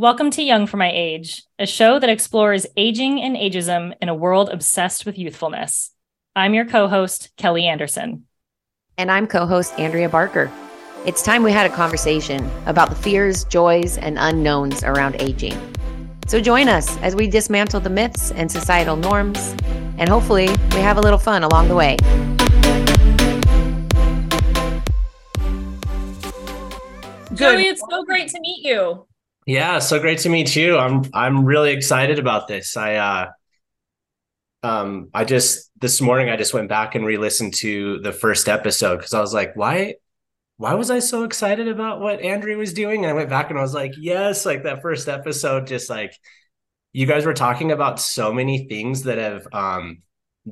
Welcome to Young for My Age, a show that explores aging and ageism in a world obsessed with youthfulness. I'm your co-host, Kelly Anderson. And I'm co-host, Andrea Barker. It's time we had a conversation about the fears, joys, and unknowns around aging. So join us as we dismantle the myths and societal norms, and hopefully we have a little fun along the way. Joey, it's so great to meet you. Yeah, so great to meet you. I'm really excited about this. I just went back and re-listened to the first episode because I was like, why was I so excited about what Andrea was doing? And I went back and I was like, yes, like that first episode, just like you guys were talking about so many things that have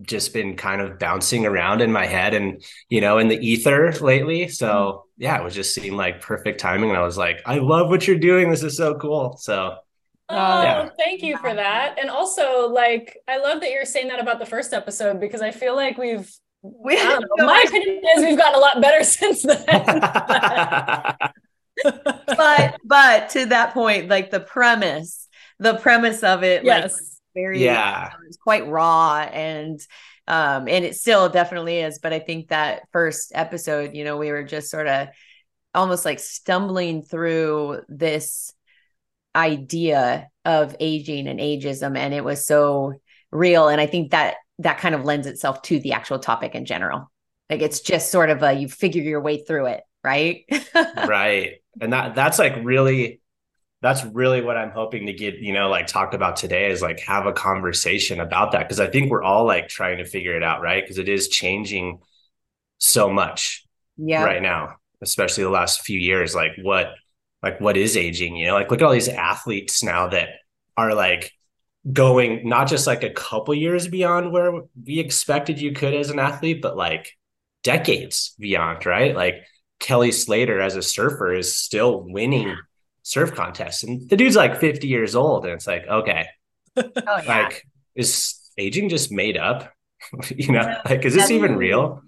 just been kind of bouncing around in my head and, you know, in the ether lately. So yeah, it was just seemed like perfect timing. And I was like, I love what you're doing. This is so cool. So. Oh, yeah. Thank you for that. And also, like, I love that you're saying that about the first episode, because I feel like my opinion is we've gotten a lot better since then. but to that point, like the premise of it, yes. Like, very, yeah, it's quite raw and it still definitely is. But I think that first episode, you know, we were just sort of almost like stumbling through this idea of aging and ageism, and it was so real. And I think that kind of lends itself to the actual topic in general. Like, it's just sort of you figure your way through it, right? Right. And that's really what I'm hoping to get, you know, like talked about today, is like have a conversation about that. Cause I think we're all like trying to figure it out. Right. Cause it is changing so much right now, especially the last few years. Like what is aging, you know, like look at all these athletes now that are like going not just like a couple years beyond where we expected you could as an athlete, but like decades beyond. Right. Like Kelly Slater as a surfer is still winning surf contests, and the dude's like 50 years old, and it's like, okay, like is aging just made up? You know, like, is this even real?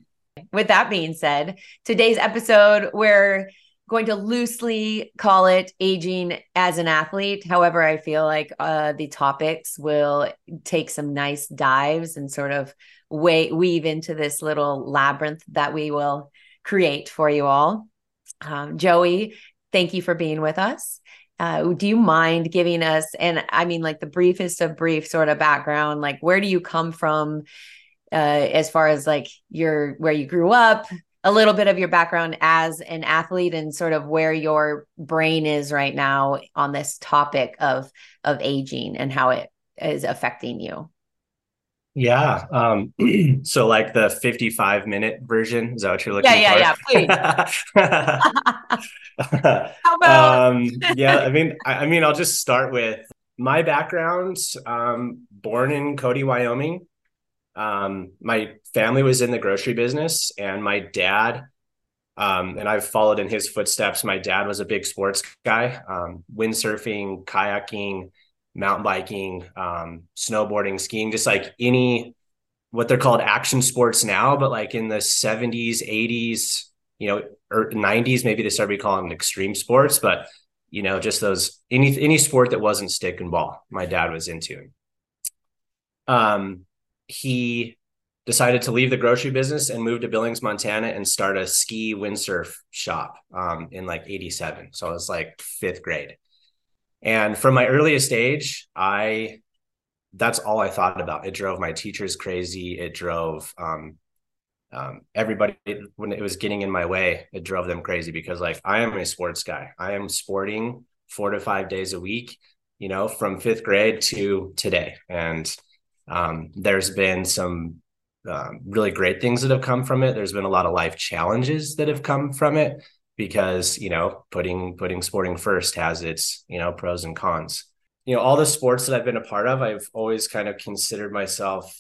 With that being said, today's episode, we're going to loosely call it aging as an athlete. However, I feel like the topics will take some nice dives and sort of weave into this little labyrinth that we will create for you all. Joey, thank you for being with us. Do you mind giving us, and I mean, like the briefest of brief sort of background, like where do you come from as far as like where you grew up, a little bit of your background as an athlete, and sort of where your brain is right now on this topic of aging and how it is affecting you? Yeah. So like the 55-minute version, is that what you're looking for? Yeah, please. How about? I mean, I'll just start with my background. Born in Cody, Wyoming. My family was in the grocery business, and my dad, and I've followed in his footsteps. My dad was a big sports guy, windsurfing, kayaking, mountain biking, snowboarding, skiing, just like any, what they're called action sports now, but like in the 70s, 80s, you know, or 90s, maybe they started calling them extreme sports, but you know, just those, any sport that wasn't stick and ball, my dad was into. He decided to leave the grocery business and move to Billings, Montana, and start a ski windsurf shop in like 87. So I was like fifth grade. And from my earliest age, that's all I thought about. It drove my teachers crazy. It drove everybody, when it was getting in my way, it drove them crazy, because like I am a sports guy. I am sporting 4 to 5 days a week, you know, from fifth grade to today. And there's been some really great things that have come from it. There's been a lot of life challenges that have come from it, because, you know, putting sporting first has its, you know, pros and cons. You know, all the sports that I've been a part of, I've always kind of considered myself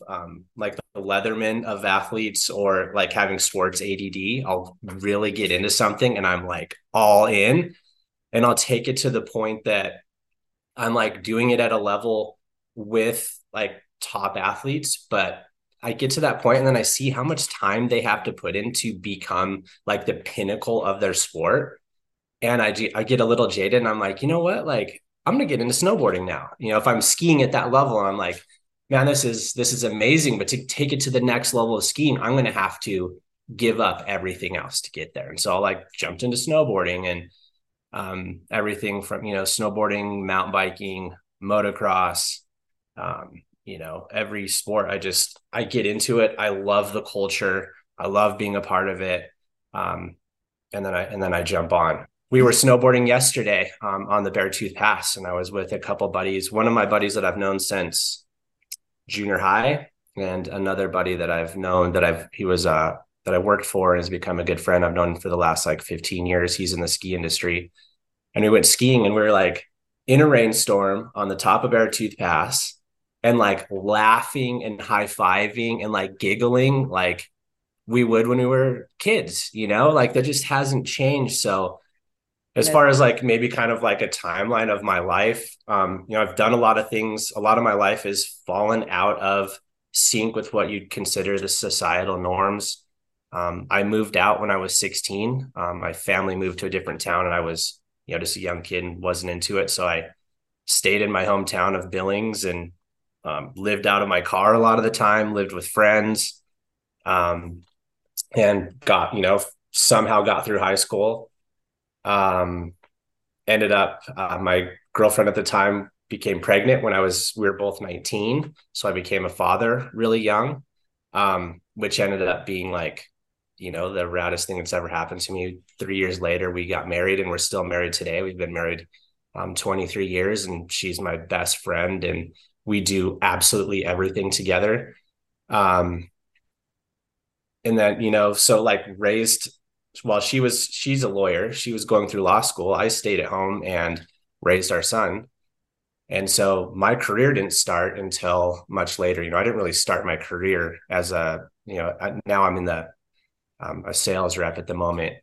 like the Leatherman of athletes, or like having sports ADD. I'll really get into something and I'm like all in, and I'll take it to the point that I'm like doing it at a level with like top athletes, but I get to that point and then I see how much time they have to put in to become like the pinnacle of their sport. And I get a little jaded, and I'm like, you know what? Like, I'm going to get into snowboarding now. You know, if I'm skiing at that level, I'm like, man, this is amazing. But to take it to the next level of skiing, I'm going to have to give up everything else to get there. And so I like jumped into snowboarding and everything from, you know, snowboarding, mountain biking, motocross, you know, every sport. I get into it. I love the culture. I love being a part of it. And then I jump on. We were snowboarding yesterday on the Beartooth Pass, and I was with a couple buddies. One of my buddies that I've known since junior high, and another buddy that I've known that I worked for and has become a good friend. I've known him for the last like 15 years. He's in the ski industry, and we went skiing, and we were like in a rainstorm on the top of Beartooth Pass, and like laughing and high fiving and like giggling like we would when we were kids. You know, like that just hasn't changed. So. As far as like maybe kind of like a timeline of my life, you know, I've done a lot of things. A lot of my life has fallen out of sync with what you'd consider the societal norms. I moved out when I was 16. My family moved to a different town, and I was, you know, just a young kid and wasn't into it. So I stayed in my hometown of Billings and lived out of my car a lot of the time, lived with friends, and got, you know, somehow got through high school. Ended up, my girlfriend at the time became pregnant when we were both 19. So I became a father really young, which ended up being like, you know, the raddest thing that's ever happened to me. 3 years later, we got married, and we're still married today. We've been married, 23 years, and she's my best friend, and we do absolutely everything together. And then, you know, so like raised, well, she's a lawyer. She was going through law school. I stayed at home and raised our son. And so my career didn't start until much later. You know, I didn't really start my career as a, you know, now I'm in the, a sales rep at the moment,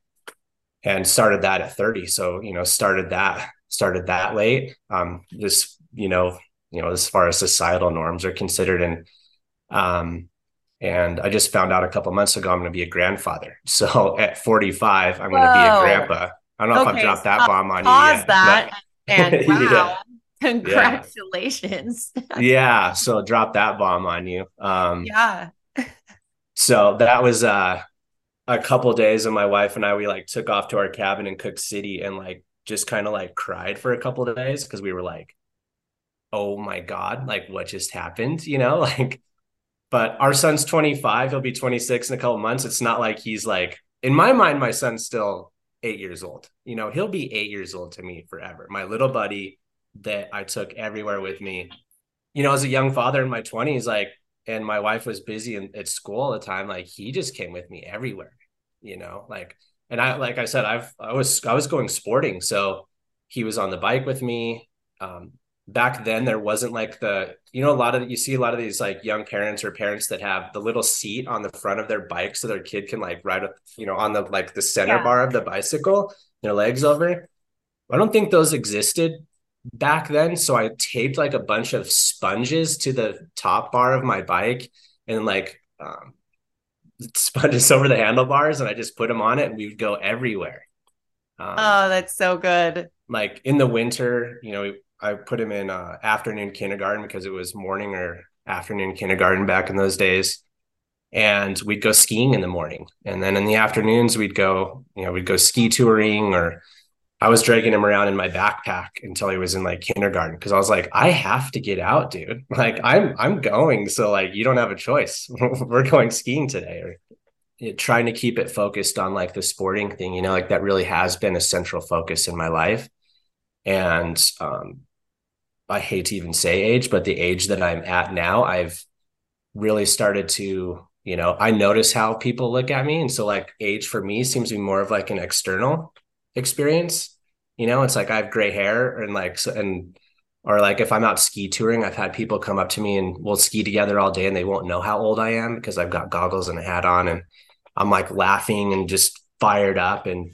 and started that at 30. So, you know, started that late, just, you know, as far as societal norms are considered. And I just found out a couple months ago, I'm going to be a grandfather. So at 45, I'm going to be a grandpa. I don't know if I've dropped that bomb on you yet. Pause that. And wow, yeah. Congratulations. Yeah. So drop that bomb on you. Yeah. So that was a couple days, and my wife and I, we like took off to our cabin in Cook City and like, just kind of like cried for a couple of days. Cause we were like, oh my God, like what just happened? You know, like, but our son's 25, he'll be 26 in a couple months. It's not like he's like, in my mind, my son's still 8 years old. You know, he'll be 8 years old to me forever. My little buddy that I took everywhere with me, you know, as a young father in my 20s, like, and my wife was busy at school all the time. Like he just came with me everywhere, you know, like, and I, like I said, I was going sporting. So he was on the bike with me. Back then there wasn't like the, you know, you see a lot of these like young parents or parents that have the little seat on the front of their bike so their kid can like ride up, you know, on the, like the center bar of the bicycle, their legs over. I don't think those existed back then. So I taped like a bunch of sponges to the top bar of my bike and like sponges over the handlebars. And I just put them on it and we would go everywhere. Oh, that's so good. Like in the winter, you know, I put him in afternoon kindergarten because it was morning or afternoon kindergarten back in those days. And we'd go skiing in the morning. And then in the afternoons, we'd go ski touring, or I was dragging him around in my backpack until he was in like kindergarten. Cause I was like, I have to get out, dude. Like I'm going. So like, you don't have a choice. We're going skiing today. Or trying to keep it focused on like the sporting thing, you know, like that really has been a central focus in my life. And, I hate to even say age, but the age that I'm at now, I've really started to, you know, I notice how people look at me. And so like age for me seems to be more of like an external experience, you know, it's like I have gray hair and like, or like if I'm out ski touring, I've had people come up to me and we'll ski together all day and they won't know how old I am because I've got goggles and a hat on and I'm like laughing and just fired up and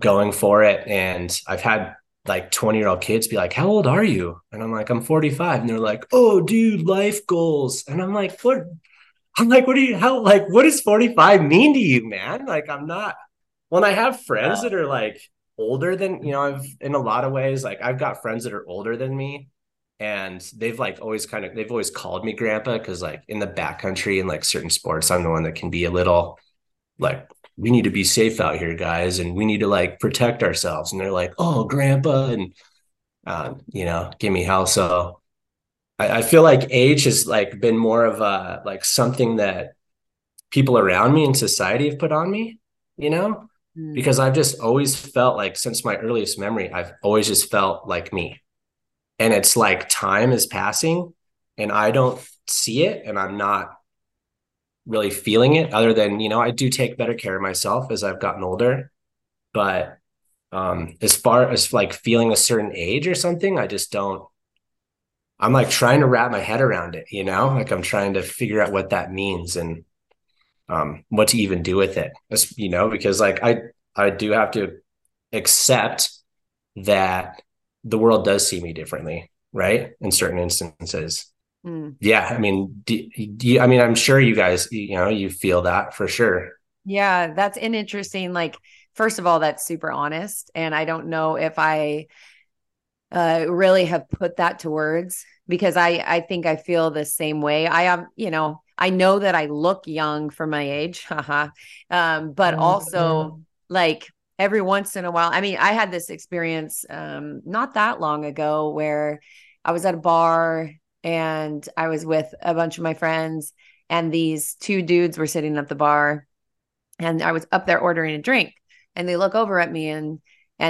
going for it. And I've had like 20-year-old kids be like, how old are you? And I'm like, I'm 45. And they're like, oh dude, life goals. And I'm like, what? I'm like, what do you, how, like, what does 45 mean to you, man? Like, I'm not, when I have friends that are like older than, you know, I've, in a lot of ways, like I've got friends that are older than me, and they've like always kind of, they've always called me grandpa. Cause like in the backcountry and like certain sports, I'm the one that can be a little like, we need to be safe out here, guys. And we need to like protect ourselves. And they're like, oh, grandpa. And, you know, give me hell. So I feel like age has like been more of a, like something that people around me and society have put on me, you know, because I've just always felt like since my earliest memory, I've always just felt like me. And it's like time is passing and I don't see it. And I'm not really feeling it other than, you know, I do take better care of myself as I've gotten older, but as far as like feeling a certain age or something, I just don't, I'm like trying to wrap my head around it, you know, like I'm trying to figure out what that means and what to even do with it, you know, because like I do have to accept that the world does see me differently, right? In certain instances. Yeah. I mean, I'm sure you guys, you know, you feel that for sure. Yeah. That's an interesting, like, first of all, that's super honest. And I don't know if I really have put that to words, because I think I feel the same way. I am, you know, I know that I look young for my age, but also like every once in a while, I mean, I had this experience not that long ago where I was at a bar and I was with a bunch of my friends and these two dudes were sitting at the bar and I was up there ordering a drink. And they look over at me and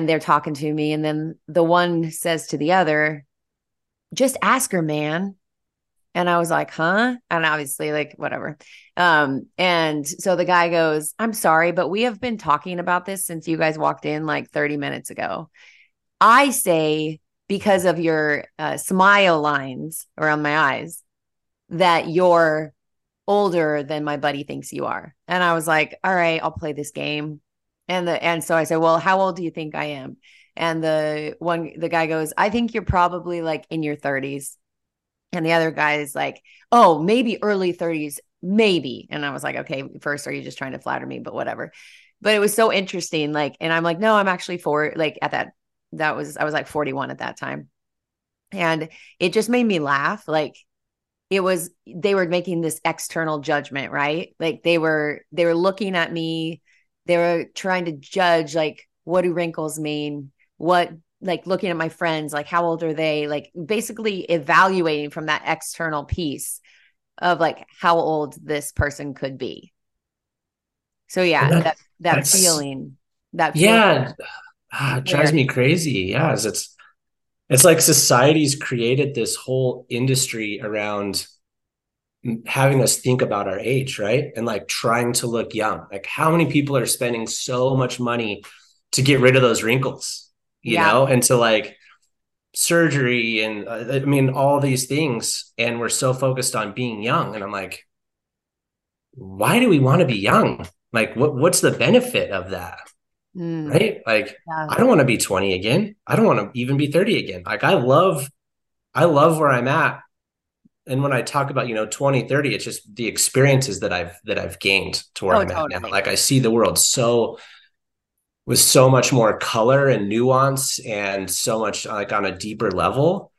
they're talking to me. And then the one says to the other, just ask her, man. And I was like, huh? And obviously like, whatever. And so the guy goes, I'm sorry, but we have been talking about this since you guys walked in like 30 minutes ago. I say, because of your smile lines around my eyes, that you're older than my buddy thinks you are. And I was like, all right, I'll play this game. And so I said, well, how old do you think I am? And the guy goes, I think you're probably like in your 30s. And the other guy is like, oh, maybe early 30s, maybe. And I was like, okay, first, are you just trying to flatter me? But whatever. But it was so interesting. Like, and I'm like, no, I'm actually I was like 41 at that time. And it just made me laugh. Like it was, they were making this external judgment, right? Like they were looking at me. They were trying to judge, like, what do wrinkles mean? What, like, looking at my friends, like, how old are they? Like, basically evaluating from that external piece of, like, how old this person could be. So, yeah, that feeling. Yeah, it drives me crazy. Yeah, it's like society's created this whole industry around having us think about our age, right? And like trying to look young. Like how many people are spending so much money to get rid of those wrinkles, you know, and to like surgery and I mean, all these things. And we're so focused on being young. And I'm like, why do we want to be young? Like what's the benefit of that? Right? Like I don't want to be 20 again. I don't want to even be 30 again. Like I love where I'm at. And when I talk about, you know, 20, 30, it's just the experiences that I've gained to where I'm at now. Like I see the world with so much more color and nuance and so much like on a deeper level,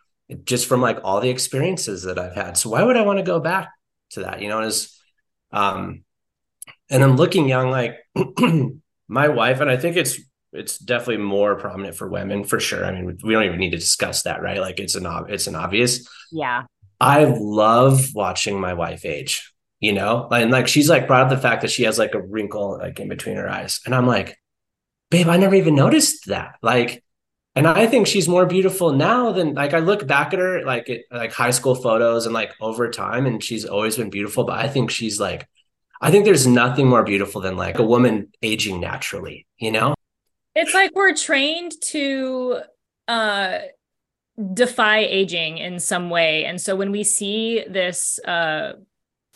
just from like all the experiences that I've had. So why would I want to go back to that? You know, and I'm looking young, like my wife, and I think it's definitely more prominent for women for sure. I mean, we don't even need to discuss that, right? Like it's an obvious. Yeah. I love watching my wife age, you know, and like she's like brought up the fact that she has like a wrinkle like in between her eyes. And I'm like, babe, I never even noticed that. Like, and I think she's more beautiful now than like I look back at her like like high school photos and like over time. And she's always been beautiful. But I think she's like, I think there's nothing more beautiful than like a woman aging naturally, you know? It's like we're trained to defy aging in some way. And so when we see this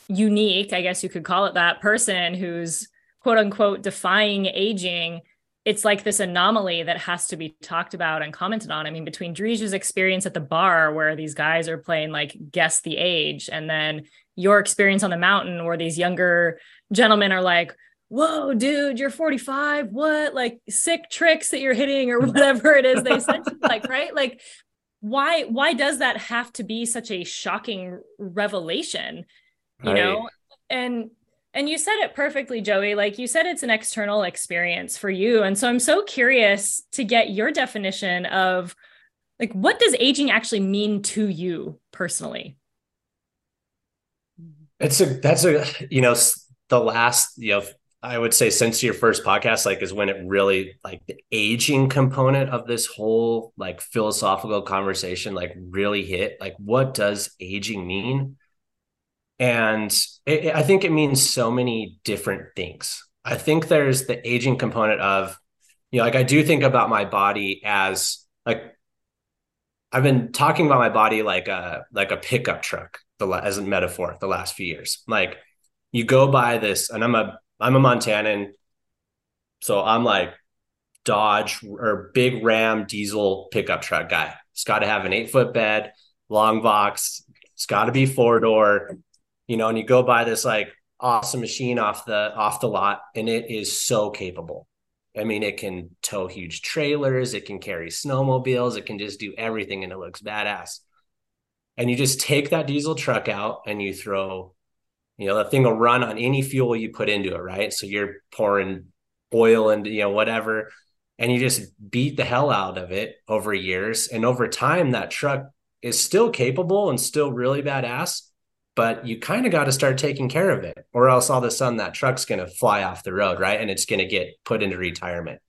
unique, I guess you could call it that, person who's quote unquote defying aging, it's like this anomaly that has to be talked about and commented on. I mean, between Driggs' experience at the bar where these guys are playing like guess the age, and then your experience on the mountain where these younger gentlemen are like, whoa, dude, you're 45. What? Like sick tricks that you're hitting or whatever it is they sent you, like, right? Like, why does that have to be such a shocking revelation, you know? And you said it perfectly, Joey, like you said, it's an external experience for you. And so I'm so curious to get your definition of like, what does aging actually mean to you personally? That's a, you know, the last, you know, I would say since your first podcast, like, is when it really, like, the aging component of this whole, like, philosophical conversation, like, really hit, like, what does aging mean? And I think it means so many different things. I think there's the aging component of, you know, like, I do think about my body as, like, I've been talking about my body like a pickup truck as a metaphor the last few years. Like, you go by this, and I'm a Montanan, so I'm like Dodge or big Ram diesel pickup truck guy. It's got to have an 8-foot bed, long box. It's got to be 4-door, you know. And you go by this like awesome machine off the lot, and it is so capable. I mean, it can tow huge trailers, it can carry snowmobiles, it can just do everything, and it looks badass. And you just take that diesel truck out and you throw, you know, that thing will run on any fuel you put into it, right? So you're pouring oil and, you know, whatever, and you just beat the hell out of it over years. And over time, that truck is still capable and still really badass, but you kind of got to start taking care of it, or else all of a sudden that truck's going to fly off the road, right? And it's going to get put into retirement.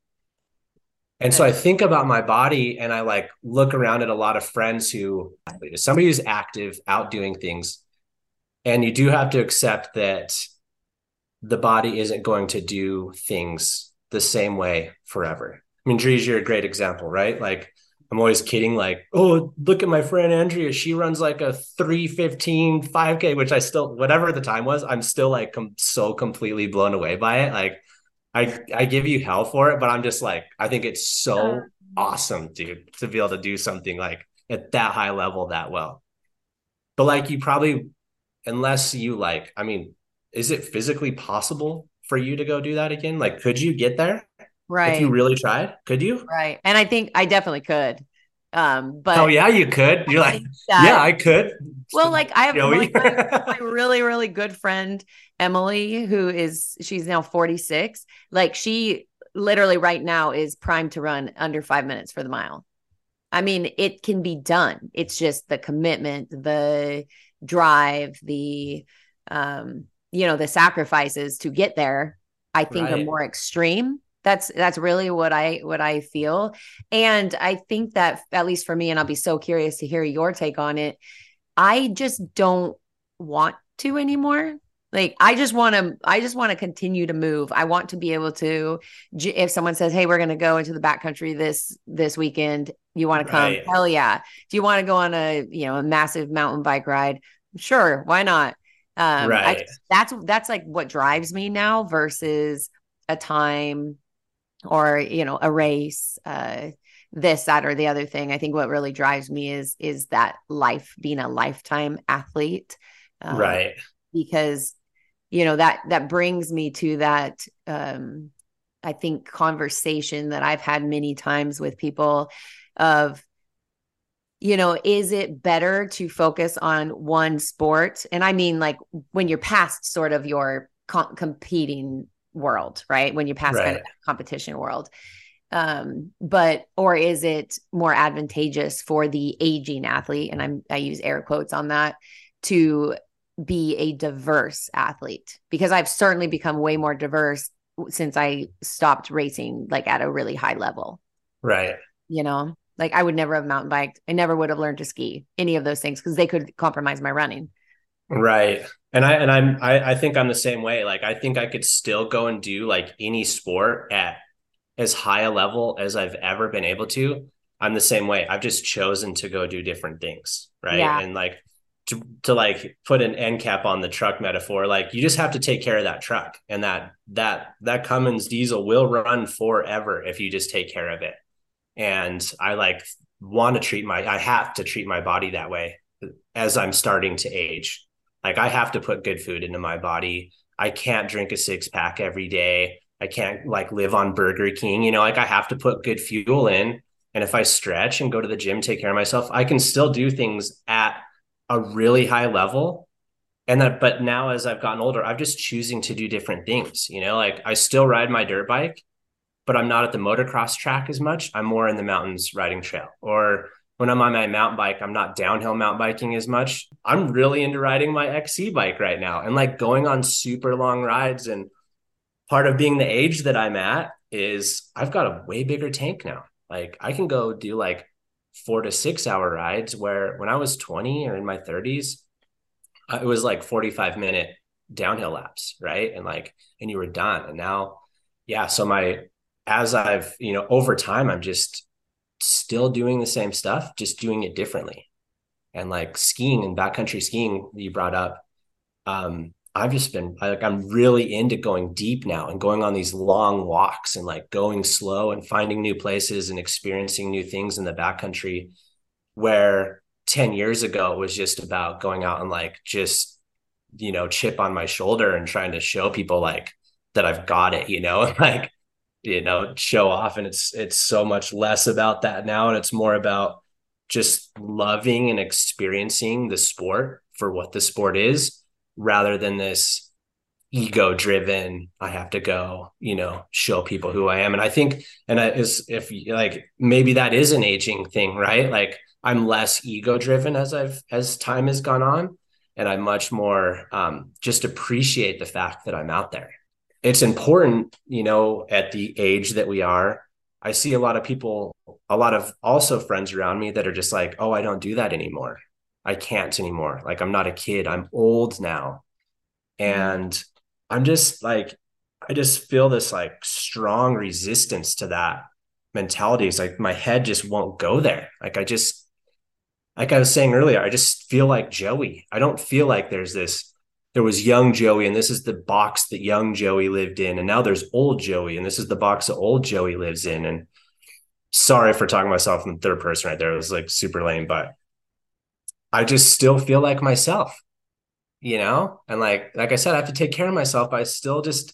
And so I think about my body, and I like look around at a lot of friends who, somebody who's active, out doing things. And you do have to accept that the body isn't going to do things the same way forever. I mean, Driggs, you're a great example, right? Like, I'm always kidding, like, oh, look at my friend Andrea. She runs like a 3:15 5K, which I still, whatever the time was, I'm still like so completely blown away by it. Like, I give you hell for it, but I'm just like, I think it's so awesome, dude, to be able to do something like at that high level that well. But like, you probably, unless you like, I mean, is it physically possible for you to go do that again? Like, could you get there? Right. If you really tried, could you? Right. And I think I definitely could. But oh yeah, you could. You're like, yeah, I could. Well, like I have my really, really good friend, Emily, who is, she's now 46. Like, she literally right now is primed to run under 5 minutes for the mile. I mean, it can be done. It's just the commitment, the drive, the, you know, the sacrifices to get there, I think are more extreme. That's really what I feel. And I think that, at least for me, and I'll be so curious to hear your take on it, I just don't want to anymore. Like, I just want to continue to move. I want to be able to, if someone says, hey, we're going to go into the backcountry this weekend, you want to come? Right. Hell yeah. Do you want to go on a, you know, a massive mountain bike ride? Sure. Why not? Right. That's like what drives me now versus a time or, you know, a race, this, that, or the other thing. I think what really drives me is that life, being a lifetime athlete. Right. Because, you know, that brings me to that, I think, conversation that I've had many times with people of, you know, is it better to focus on one sport? And I mean, like, when you're past sort of your competing world, right? When you pass kind of that competition world. But, or is it more advantageous for the aging athlete? And I use air quotes on that, to be a diverse athlete, because I've certainly become way more diverse since I stopped racing, like at a really high level. Right. You know, like, I would never have mountain biked. I never would have learned to ski, any of those things, because they could compromise my running. Right. And I think I'm the same way. Like, I think I could still go and do like any sport at as high a level as I've ever been able to. I'm the same way. I've just chosen to go do different things. Right. Yeah. And like, to like put an end cap on the truck metaphor, like, you just have to take care of that truck, and that Cummins diesel will run forever if you just take care of it. And I like want to I have to treat my body that way as I'm starting to age. Like, I have to put good food into my body. I can't drink a 6-pack every day. I can't like live on Burger King, you know, like I have to put good fuel in. And if I stretch and go to the gym, take care of myself, I can still do things at a really high level. And that, but now as I've gotten older, I'm just choosing to do different things. You know, like I still ride my dirt bike, but I'm not at the motocross track as much. I'm more in the mountains riding trail, or when I'm on my mountain bike, I'm not downhill mountain biking as much. I'm really into riding my XC bike right now and like going on super long rides. And part of being the age that I'm at is I've got a way bigger tank now. Like I can go do like 4 to 6 hour rides where when I was 20 or in my 30s, it was like 45-minute downhill laps. Right. And like, and you were done. And now, yeah. So as I've, you know, over time, I'm just still doing the same stuff, just doing it differently. And like skiing and backcountry skiing that you brought up, I've just been like, I'm really into going deep now and going on these long walks and like going slow and finding new places and experiencing new things in the backcountry, where 10 years ago it was just about going out and like, just, you know, chip on my shoulder and trying to show people like that I've got it, you know, like, you know, show off. And it's so much less about that now. And it's more about just loving and experiencing the sport for what the sport is, rather than this ego driven, I have to go, you know, show people who I am. And I think, and if like, maybe that is an aging thing, right? Like I'm less ego driven as time has gone on, and I much more just appreciate the fact that I'm out there. It's important, you know, at the age that we are, I see a lot of people, a lot of also friends around me that are just like, oh, I don't do that anymore. I can't anymore. Like, I'm not a kid. I'm old now. And I'm just like, I just feel this like strong resistance to that mentality. It's like, my head just won't go there. Like, like I was saying earlier, I just feel like Joey. I don't feel like there was young Joey, and this is the box that young Joey lived in. And now there's old Joey, and this is the box that old Joey lives in. And sorry for talking myself in the third person right there. It was like super lame, but I just still feel like myself, you know? And like I said, I have to take care of myself, but I still just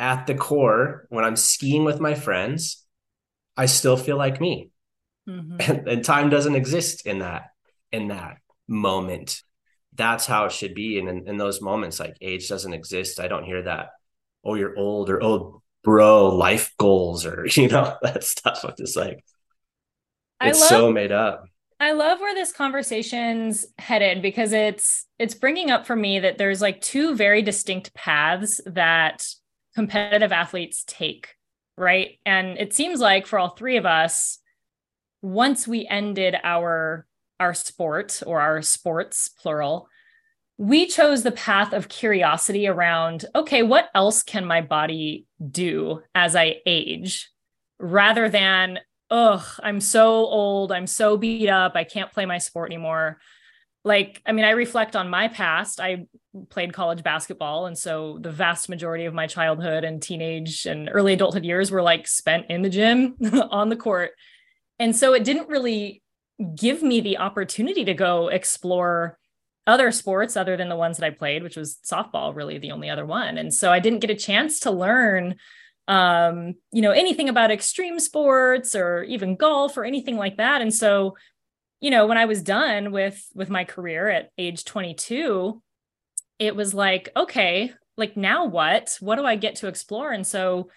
at the core, when I'm skiing with my friends, I still feel like me. Mm-hmm. And time doesn't exist in that moment. That's how it should be. And in those moments, like age doesn't exist. I don't hear that, oh, you're old, or, oh, bro, life goals, or, you know, that stuff. I'm just like, it's so made up. I love where this conversation's headed, because it's bringing up for me that there's like two very distinct paths that competitive athletes take, right? And it seems like for all three of us, once we ended our sport, or our sports, plural, we chose the path of curiosity around, okay, what else can my body do as I age, rather than, oh, I'm so old, I'm so beat up, I can't play my sport anymore. Like, I mean, I reflect on my past. I played college basketball. And so the vast majority of my childhood and teenage and early adulthood years were like spent in the gym on the court. And so it didn't really give me the opportunity to go explore other sports other than the ones that I played, which was softball, really the only other one. And so I didn't get a chance to learn, you know, anything about extreme sports or even golf or anything like that. And so, you know, when I was done with my career at age 22, it was like, okay, like now what do I get to explore? And so,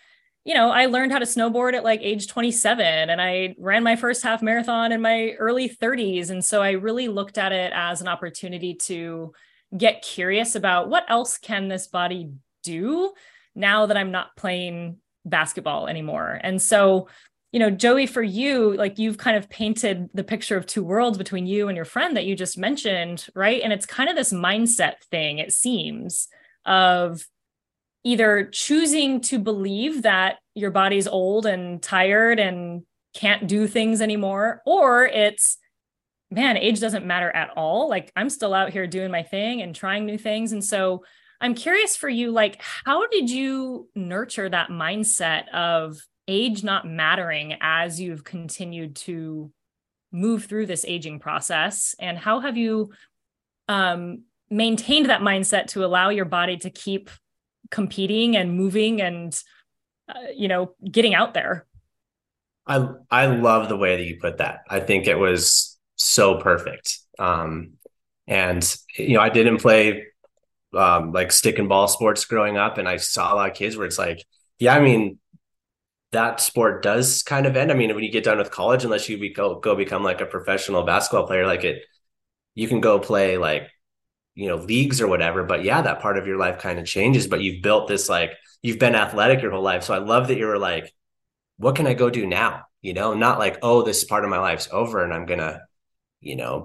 you know, I learned how to snowboard at like age 27, and I ran my first half marathon in my early 30s. And so I really looked at it as an opportunity to get curious about what else can this body do now that I'm not playing basketball anymore. And so, you know, Joey, for you, like you've kind of painted the picture of two worlds between you and your friend that you just mentioned, right? And it's kind of this mindset thing, it seems, of either choosing to believe that your body's old and tired and can't do things anymore, or it's, man, age doesn't matter at all. Like I'm still out here doing my thing and trying new things. And so I'm curious for you, like, how did you nurture that mindset of age not mattering as you've continued to move through this aging process? And how have you maintained that mindset to allow your body to keep competing and moving and, getting out there. I love the way that you put that. I think it was so perfect. And I didn't play like stick and ball sports growing up, and I saw a lot of kids where it's like, that sport does kind of end. When you get done with college, unless you go become like a professional basketball player, you can go play leagues or whatever, but that part of your life kind of changes, but you've built this, you've been athletic your whole life. So I love that you were like, what can I go do now? Not like, oh, this part of my life's over and I'm going to,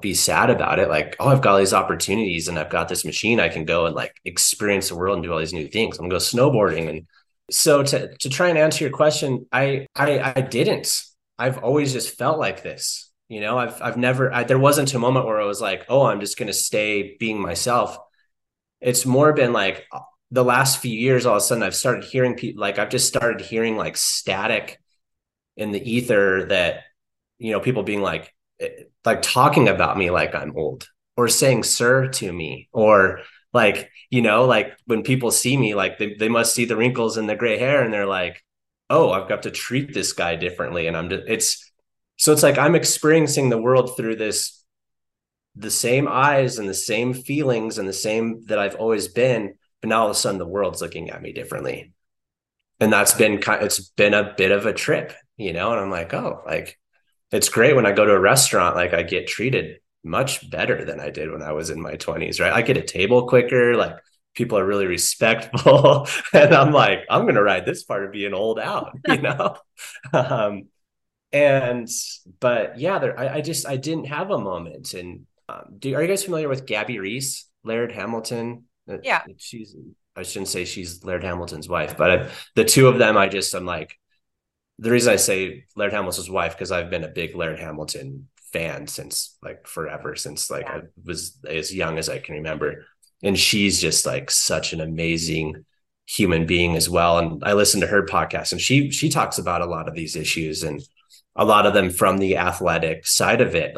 be sad about it. I've got all these opportunities and I've got this machine. I can go and experience the world and do all these new things. I'm going to go snowboarding. And so to try and answer your question, I didn't. I've always just felt like this. I've never, there wasn't a moment where I was like, oh, I'm just going to stay being myself. It's more been like the last few years, all of a sudden I've started hearing people, I've just started hearing static in the ether that, people being like talking about me, like I'm old, or saying sir to me, or when people see me, they must see the wrinkles and the gray hair and they're like, oh, I've got to treat this guy differently. And So it's I'm experiencing the world through the same eyes and the same feelings and the same that I've always been, but now all of a sudden the world's looking at me differently. And that's been, it's been a bit of a trip, and I'm it's great when I go to a restaurant, I get treated much better than I did when I was in my 20s, right? I get a table quicker, people are really respectful and I'm I'm going to ride this part of being old out, I didn't have a moment. And are you guys familiar with Gabby Reese, Laird Hamilton? Yeah. I shouldn't say she's Laird Hamilton's wife, but the two of them, the reason I say Laird Hamilton's wife, because I've been a big Laird Hamilton fan since forever, since I was as young as I can remember. And she's just such an amazing human being as well. And I listened to her podcast and she talks about a lot of these issues and a lot of them from the athletic side of it,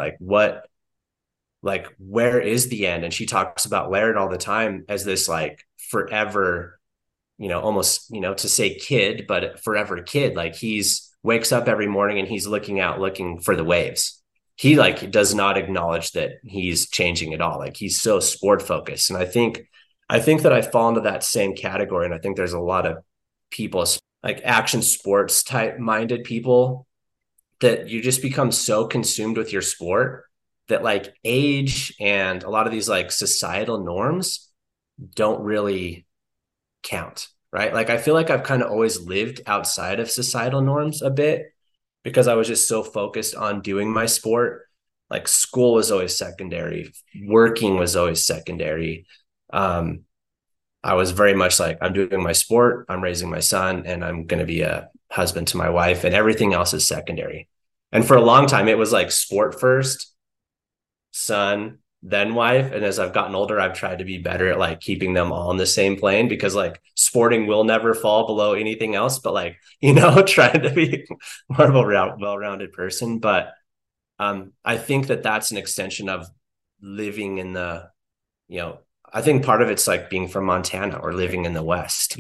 where is the end? And she talks about Laird all the time as this forever, almost, to say kid, but forever kid. He's wakes up every morning and he's looking out, looking for the waves. He does not acknowledge that he's changing at all. He's so sport focused. And I think that I fall into that same category. And I think there's a lot of people action sports type minded people that you just become so consumed with your sport that age and a lot of these societal norms don't really count, right? I feel I've kind of always lived outside of societal norms a bit because I was just so focused on doing my sport. School was always secondary. Working was always secondary. I was very much I'm doing my sport, I'm raising my son, and I'm going to be a husband to my wife, and everything else is secondary. And for a long time, it was sport first, son, then wife. And as I've gotten older, I've tried to be better at keeping them all on the same plane because sporting will never fall below anything else, but trying to be more of a well-rounded person. But I think that that's an extension of living in the, I think part of it's being from Montana or living in the West.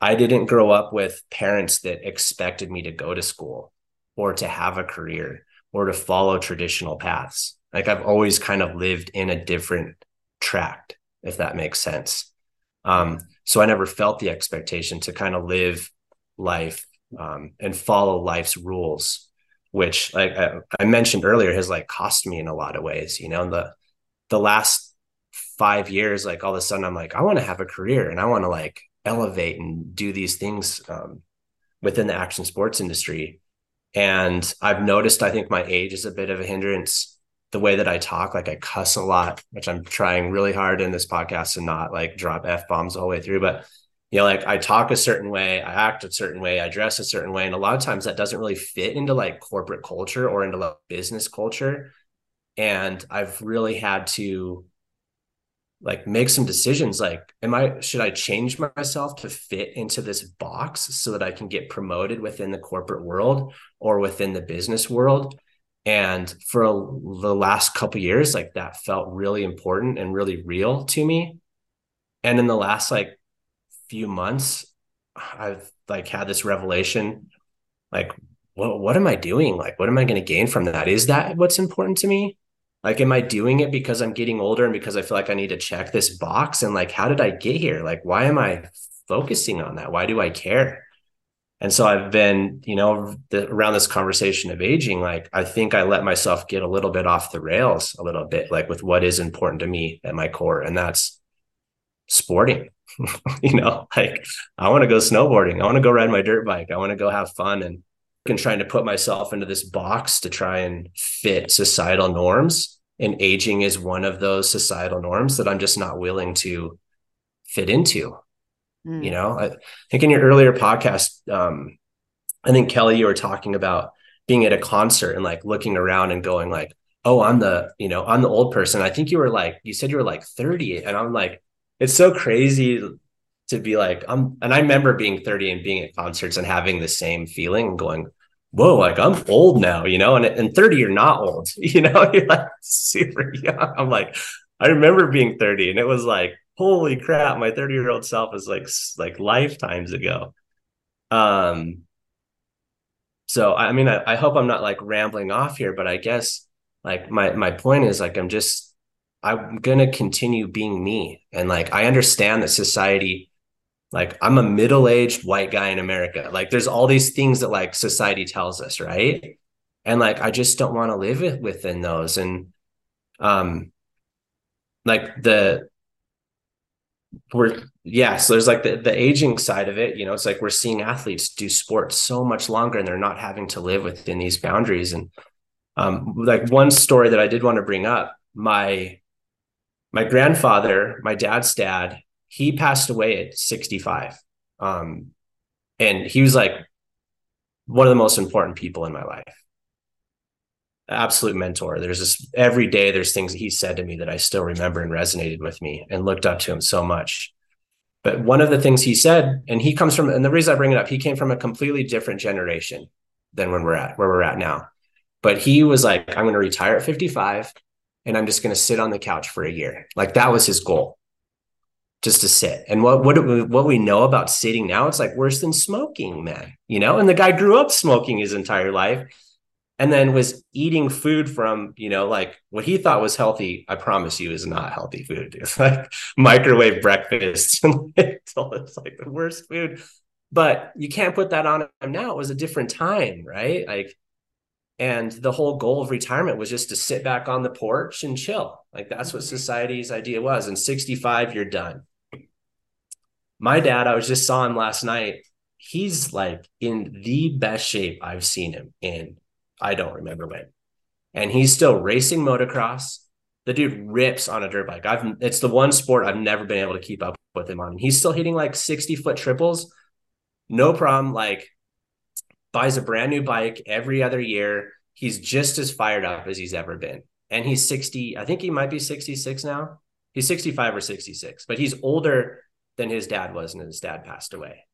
I didn't grow up with parents that expected me to go to school or to have a career or to follow traditional paths. I've always kind of lived in a different tract, if that makes sense. So I never felt the expectation to kind of live life and follow life's rules, which I mentioned earlier has cost me in a lot of ways, the last 5 years, all of a sudden I'm I want to have a career and I want to elevate and do these things within the action sports industry. And I've noticed, I think my age is a bit of a hindrance. The way that I talk, I cuss a lot, which I'm trying really hard in this podcast to not drop F-bombs the whole way through. But, I talk a certain way, I act a certain way, I dress a certain way. And a lot of times that doesn't really fit into corporate culture or into business culture. And I've really had to make some decisions. Should I change myself to fit into this box so that I can get promoted within the corporate world or within the business world? And for the last couple of years, that felt really important and really real to me. And in the last few months, I've like had this revelation, like, what am I doing? Like, what am I going to gain from that? Is that what's important to me? Like, am I doing it because I'm getting older and because I feel like I need to check this box? And like, how did I get here? Like, why am I focusing on that? Why do I care? And so I've been, you know, around this conversation of aging, like, I think I let myself get a little bit off the rails a little bit, like with what is important to me at my core. And that's sporting, you know, like I want to go snowboarding. I want to go ride my dirt bike. I want to go have fun. And trying to put myself into this box to try and fit societal norms. And aging is one of those societal norms that I'm just not willing to fit into. You know, I think in your earlier podcast, I think Kelly, you were talking about being at a concert and like looking around and going like, oh, I'm the old person. I think you said you were like 30. And I'm like, it's so crazy to be like, and I remember being 30 and being at concerts and having the same feeling and going, whoa, like I'm old now, you know, and 30, you're not old, you know, you're like super young. I'm like, I remember being 30 and it was like, holy crap, my 30-year-old self is like lifetimes ago. So, I mean, I hope I'm not like rambling off here, but I guess like my point is like, I'm going to continue being me. And like, I understand that society, like I'm a middle-aged white guy in America. Like there's all these things that like society tells us. Right. And like, I just don't want to live within those. And like so there's like the aging side of it, you know, it's like we're seeing athletes do sports so much longer and they're not having to live within these boundaries. And like one story that I did want to bring up, my grandfather, my dad's dad, he passed away at 65. And he was like one of the most important people in my life. Absolute mentor. There's this every day, there's things that he said to me that I still remember and resonated with me and looked up to him so much. But one of the things he said, and he comes from, and the reason I bring it up, he came from a completely different generation than where we're at now. But he was like, I'm going to retire at 55 and I'm just going to sit on the couch for a year. Like that was his goal, just to sit. And what we know about sitting now, it's like worse than smoking, man, you know, and the guy grew up smoking his entire life. And then was eating food from, you know, like what he thought was healthy, I promise you is not healthy food. It's like microwave breakfast. It's like the worst food. But you can't put that on him now. It was a different time, right? Like, and the whole goal of retirement was just to sit back on the porch and chill. Like that's what society's idea was. And 65, you're done. My dad, I just saw him last night. He's like in the best shape I've seen him in. I don't remember when. And he's still racing motocross. The dude rips on a dirt bike. It's the one sport I've never been able to keep up with him on. And he's still hitting like 60-foot triples. No problem. Like buys a brand new bike every other year. He's just as fired up as he's ever been. And he's 60. I think he might be 66 now. He's 65 or 66, but he's older than his dad was. And his dad passed away.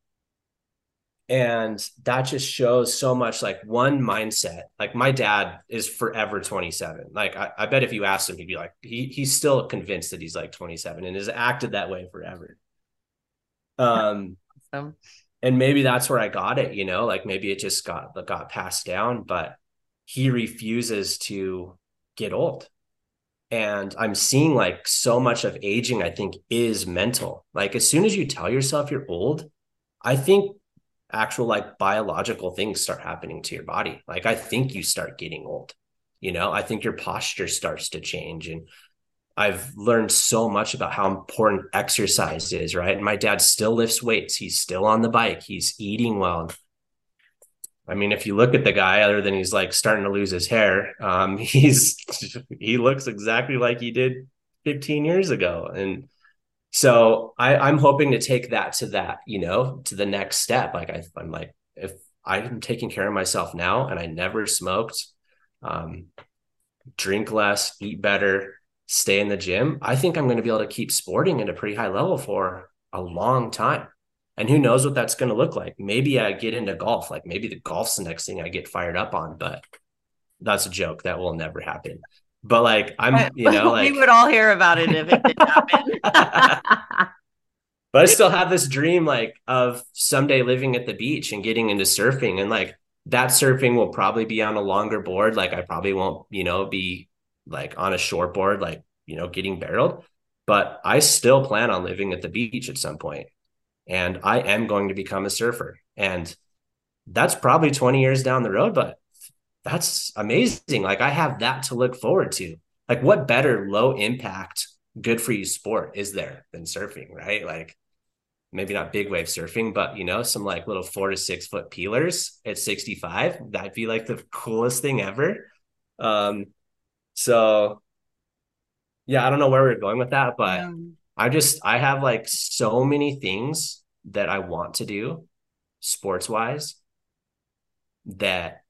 And that just shows so much like one mindset. Like my dad is forever 27. Like I bet if you asked him, he'd be like, he's still convinced that he's like 27 and has acted that way forever. Awesome. And maybe that's where I got it, you know, like maybe it just got passed down, but he refuses to get old. And I'm seeing like so much of aging, I think, is mental. Like as soon as you tell yourself you're old, I think actual like biological things start happening to your body. Like I think you start getting old, you know, I think your posture starts to change. And I've learned so much about how important exercise is, right? And my dad still lifts weights. He's still on the bike. He's eating well. I mean, if you look at the guy, other than he's like starting to lose his hair, he looks exactly like he did 15 years ago. And so I'm hoping to take that to that, you know, to the next step. Like I'm like, if I'm taking care of myself now and I never smoked, drink less, eat better, stay in the gym, I think I'm going to be able to keep sporting at a pretty high level for a long time. And who knows what that's going to look like. Maybe I get into golf, like maybe the golf's the next thing I get fired up on, but that's a joke. That will never happen. But like, I'm, you know, like we would all hear about it if it did happen. But I still have this dream, like, of someday living at the beach and getting into surfing. And like, that surfing will probably be on a longer board. Like, I probably won't, you know, be like on a short board, like, you know, getting barreled. But I still plan on living at the beach at some point. And I am going to become a surfer. And that's probably 20 years down the road, but that's amazing. Like, I have that to look forward to. Like, what better low impact, good for you sport is there than surfing, right? Like, maybe not big wave surfing, but, you know, some like little 4 to 6 foot peelers at 65, that'd be like the coolest thing ever. So yeah, I don't know where we're going with that, but I have like so many things that I want to do sports wise that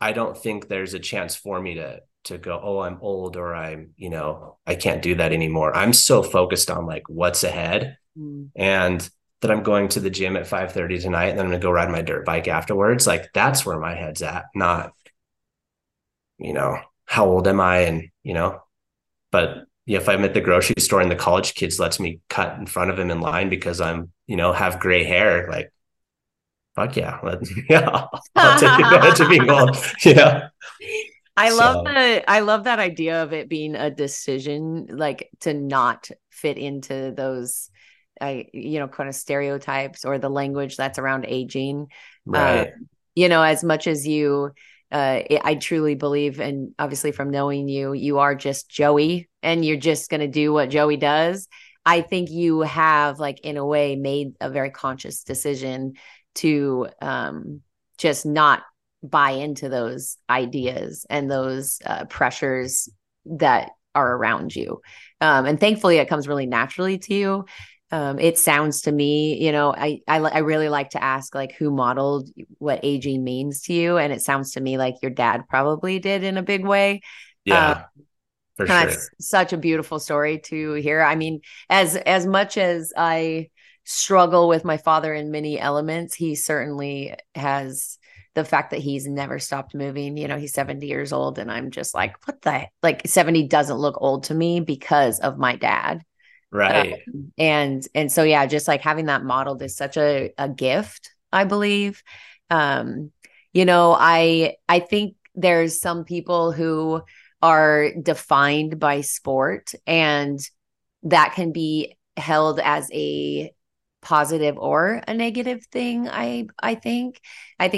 I don't think there's a chance for me to go, oh, I'm old, or I'm, you know, I can't do that anymore. I'm so focused on like what's ahead, and that I'm going to the gym at 5:30 tonight, and then I'm gonna go ride my dirt bike afterwards. Like, that's where my head's at, not, you know, how old am I? And, you know, but yeah, if I'm at the grocery store and the college kids lets me cut in front of him in line because I'm, you know, have gray hair, like, fuck yeah. I'll take advantage of being old. Yeah. I love that idea of it being a decision, like to not fit into those, kind of stereotypes or the language that's around aging, right? As much as you, I truly believe, and obviously from knowing you, you are just Joey and you're just going to do what Joey does. I think you have, like, in a way, made a very conscious decision to just not buy into those ideas and those pressures that are around you. And thankfully it comes really naturally to you. It sounds to me, I really like to ask, like, who modeled what aging means to you. And it sounds to me like your dad probably did in a big way. Yeah. For sure. That's such a beautiful story to hear. I mean, as much as I struggle with my father in many elements, he certainly has the fact that he's never stopped moving. He's 70 years old, and I'm just like, what the, like, 70 doesn't look old to me because of my dad. Right. And so, yeah, just like having that modeled is such a gift, I believe. I think there's some people who are defined by sport, and that can be held as a positive or a negative thing. I think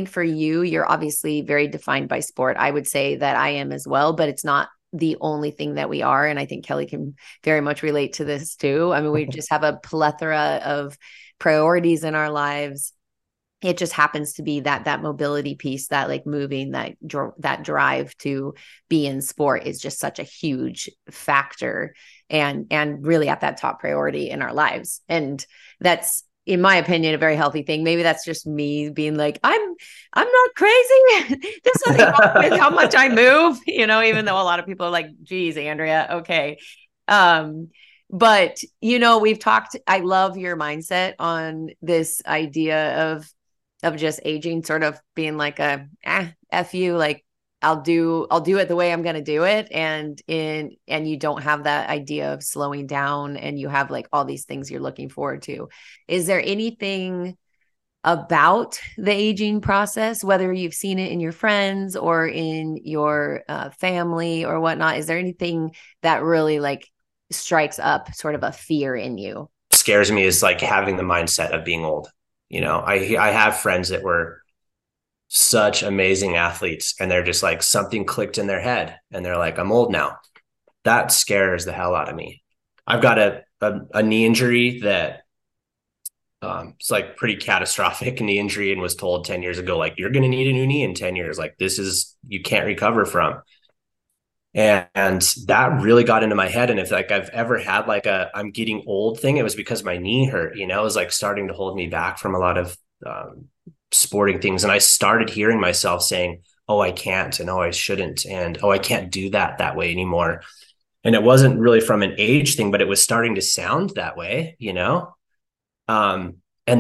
for you, you're obviously very defined by sport. I would say that I am as well, but it's not the only thing that we are. And I think Kelly can very much relate to this too. I mean, we just have a plethora of priorities in our lives. It just happens to be that mobility piece, that like moving, that drive to be in sport is just such a huge factor and really at that top priority in our lives. And that's, in my opinion, a very healthy thing. Maybe that's just me being like, I'm not crazy. There's nothing wrong with how much I move, even though a lot of people are like, geez, Andrea, okay. But, we've talked, I love your mindset on this idea of just aging sort of being like a F you, like I'll do it the way I'm going to do it. And you don't have that idea of slowing down, and you have like all these things you're looking forward to. Is there anything about the aging process, whether you've seen it in your friends or in your family or whatnot? Is there anything that really like strikes up sort of a fear in you? Scares me is like having the mindset of being old. I have friends that were such amazing athletes, and they're just like something clicked in their head and they're like, I'm old now. That scares the hell out of me. I've got a knee injury that it's like pretty catastrophic knee injury, and was told 10 years ago, like, you're going to need a new knee in 10 years. Like, this is, you can't recover from. And that really got into my head. And if like I've ever had like I'm getting old thing, it was because my knee hurt, it was like starting to hold me back from a lot of sporting things. And I started hearing myself saying, oh, I can't, and oh, I shouldn't, and oh, I can't do that way anymore. And it wasn't really from an age thing, but it was starting to sound that way, and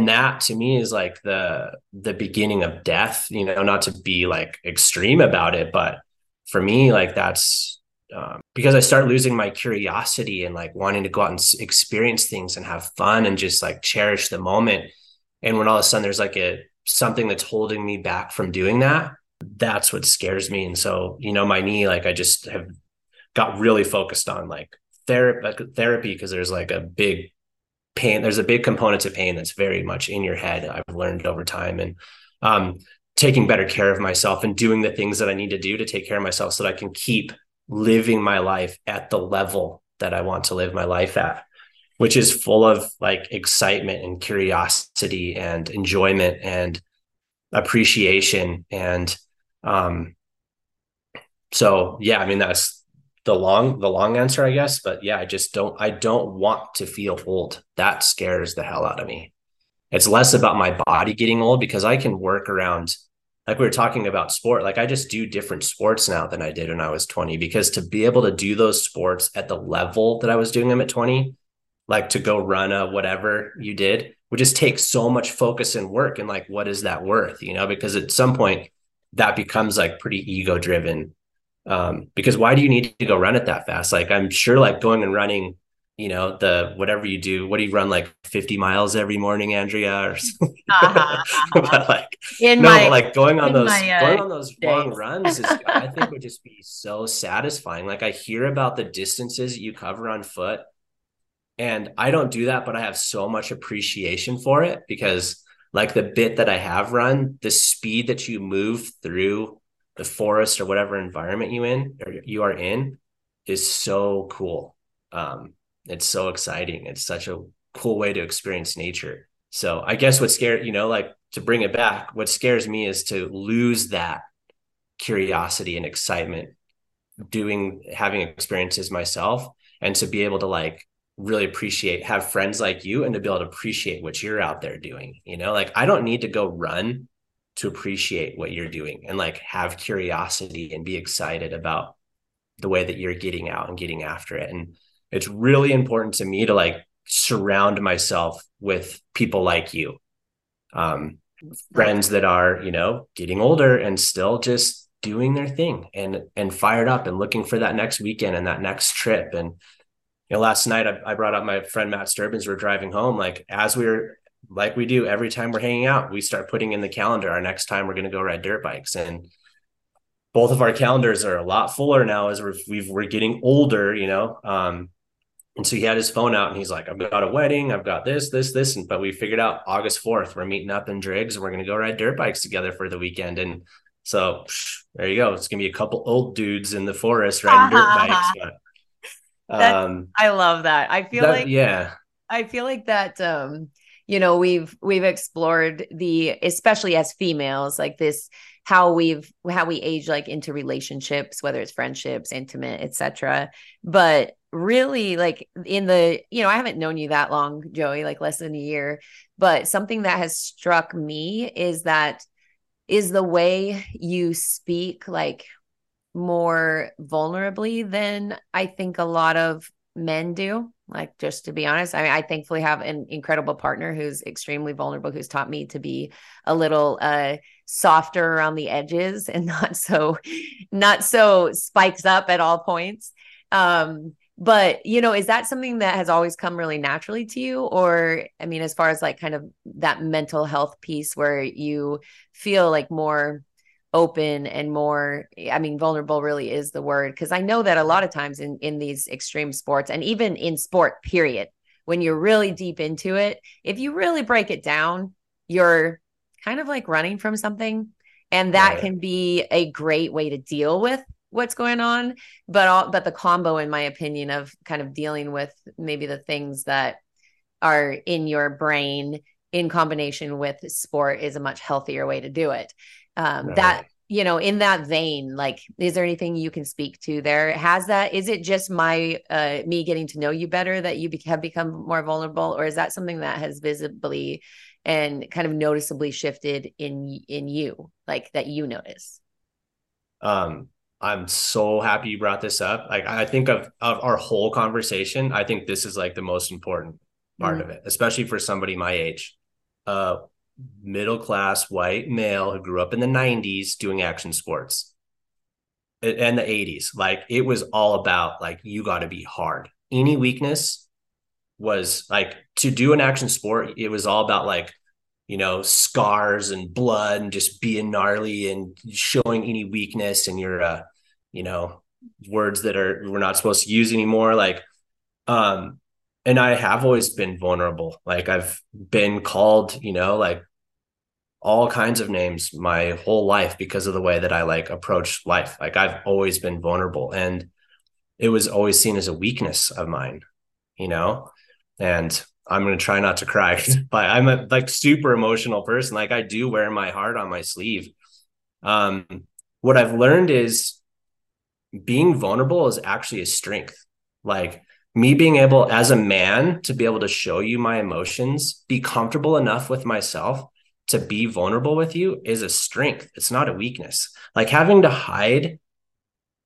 that to me is like the beginning of death, not to be like extreme about it, but for me, like that's because I started losing my curiosity and like wanting to go out and experience things and have fun and just like cherish the moment. And when all of a sudden there's like something that's holding me back from doing that, that's what scares me. And so, you know, my knee, like I just have got really focused on like therapy, because there's like a big pain. There's a big component to pain that's very much in your head, I've learned over time. And taking better care of myself and doing the things that I need to do to take care of myself so that I can keep living my life at the level that I want to live my life at, which is full of like excitement and curiosity and enjoyment and appreciation. And so, yeah, I mean, that's the long answer, I guess. But yeah, I don't want to feel old. That scares the hell out of me. It's less about my body getting old, because I can work around, like we were talking about sport. Like I just do different sports now than I did when I was 20, because to be able to do those sports at the level that I was doing them at 20, like to go run a whatever you did, would just take so much focus and work. And like, what is that worth? You know, because at some point that becomes like pretty ego driven. Because why do you need to go run it that fast? Like I'm sure like going and running, you know, the whatever you do, what do you run, like 50 miles every morning, Andrea, or something? But like, going on those long runs is, I think would just be so satisfying. Like I hear about the distances you cover on foot, and I don't do that, but I have so much appreciation for it, because like the bit that I have run, the speed that you move through the forest or whatever environment you are in is so cool. It's so exciting. It's such a cool way to experience nature. So I guess what scares, you know, like to bring it back, what scares me is to lose that curiosity and excitement having experiences myself, and to be able to like really appreciate, have friends like you, and to be able to appreciate what you're out there doing. You know, like I don't need to go run to appreciate what you're doing and like have curiosity and be excited about the way that you're getting out and getting after it. And it's really important to me to like surround myself with people like you, friends that are, you know, getting older and still just doing their thing and fired up and looking for that next weekend and that next trip. And, you know, last night I brought up my friend, Matt Sturbins. We're driving home. Like, as we were, like we do every time we're hanging out, we start putting in the calendar, our next time we're going to go ride dirt bikes. And both of our calendars are a lot fuller now as we're getting older, you know? And so he had his phone out and he's like, I've got a wedding, I've got this. But we figured out August 4th, we're meeting up in Driggs and we're going to go ride dirt bikes together for the weekend. And so there you go. It's going to be a couple old dudes in the forest riding dirt bikes. But, I love that. I feel like that, you know, we've explored especially as females, like this, how we age, like into relationships, whether it's friendships, intimate, etc. But really, like in the, you know, I haven't known you that long, Joey, like less than a year, but something that has struck me is the way you speak, like more vulnerably than I think a lot of men do. Like, just to be honest, I mean, I thankfully have an incredible partner who's extremely vulnerable, who's taught me to be a little softer around the edges and not so spikes up at all points. But, you know, is that something that has always come really naturally to you? Or, I mean, as far as like kind of that mental health piece where you feel like more open and more, I mean, vulnerable really is the word. Cause I know that a lot of times in these extreme sports, and even in sport period, when you're really deep into it, if you really break it down, you're kind of like running from something. And that can be a great way to deal with what's going on. But the combo, in my opinion, of kind of dealing with maybe the things that are in your brain in combination with sport is a much healthier way to do it. That, you know, in that vein, like, is there anything you can speak to there? Is it just my, me getting to know you better that you have become more vulnerable, or is that something that has visibly and kind of noticeably shifted in you, like that you notice? I'm so happy you brought this up. Like, I think of our whole conversation, I think this is like the most important part of it, especially for somebody my age, middle-class white male who grew up in the 90s doing action sports. and the 80s, like it was all about like, you got to be hard. Any weakness was like, to do an action sport, it was all about like, you know, scars and blood and just being gnarly and showing any weakness and your, you know, words that are, we're not supposed to use anymore. Like, and I have always been vulnerable. Like I've been called, you know, like all kinds of names my whole life because of the way that I like approach life. Like I've always been vulnerable and it was always seen as a weakness of mine, you know, and I'm going to try not to cry, but I'm a like super emotional person. Like I do wear my heart on my sleeve. What I've learned is being vulnerable is actually a strength. Like me being able as a man to be able to show you my emotions, be comfortable enough with myself to be vulnerable with you is a strength. It's not a weakness. Like having to hide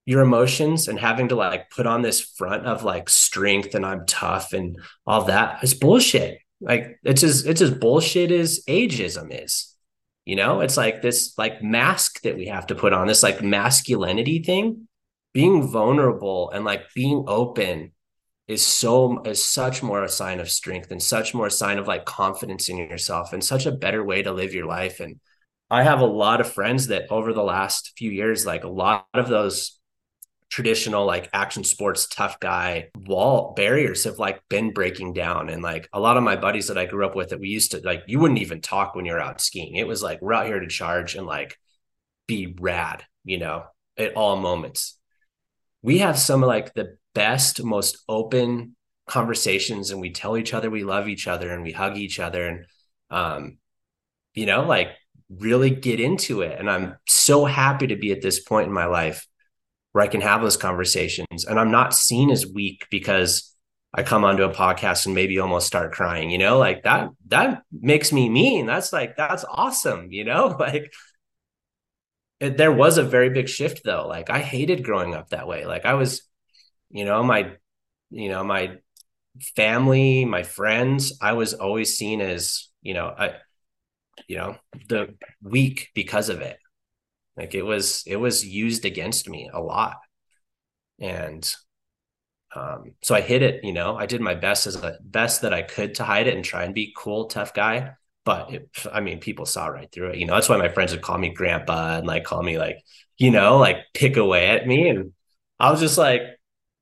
your emotions and having to like put on this front of like strength and I'm tough and all that is bullshit. Like it's as bullshit as ageism is, you know, it's like this like mask that we have to put on, this like masculinity thing. Being vulnerable and like being open is such more a sign of strength and such more a sign of like confidence in yourself and such a better way to live your life. And I have a lot of friends that over the last few years, like a lot of those traditional like action sports tough guy wall barriers have like been breaking down. And like a lot of my buddies that I grew up with that we used to like, you wouldn't even talk when you're out skiing. It was like, we're out here to charge and like be rad, you know, at all moments. We have some of like the best, most open conversations and we tell each other we love each other and we hug each other and you know, like really get into it. And I'm so happy to be at this point in my life where I can have those conversations and I'm not seen as weak because I come onto a podcast and maybe almost start crying, you know, like that makes me mean. That's like, that's awesome. You know, like there was a very big shift though. Like I hated growing up that way. Like I was, my family, my friends, I was always seen as, the weak because of it. Like it was used against me a lot. And, so I hid it, you know, I did my best best that I could to hide it and try and be cool, tough guy. But people saw right through it, you know, that's why my friends would call me grandpa and like, call me like, you know, like pick away at me. And I was just like,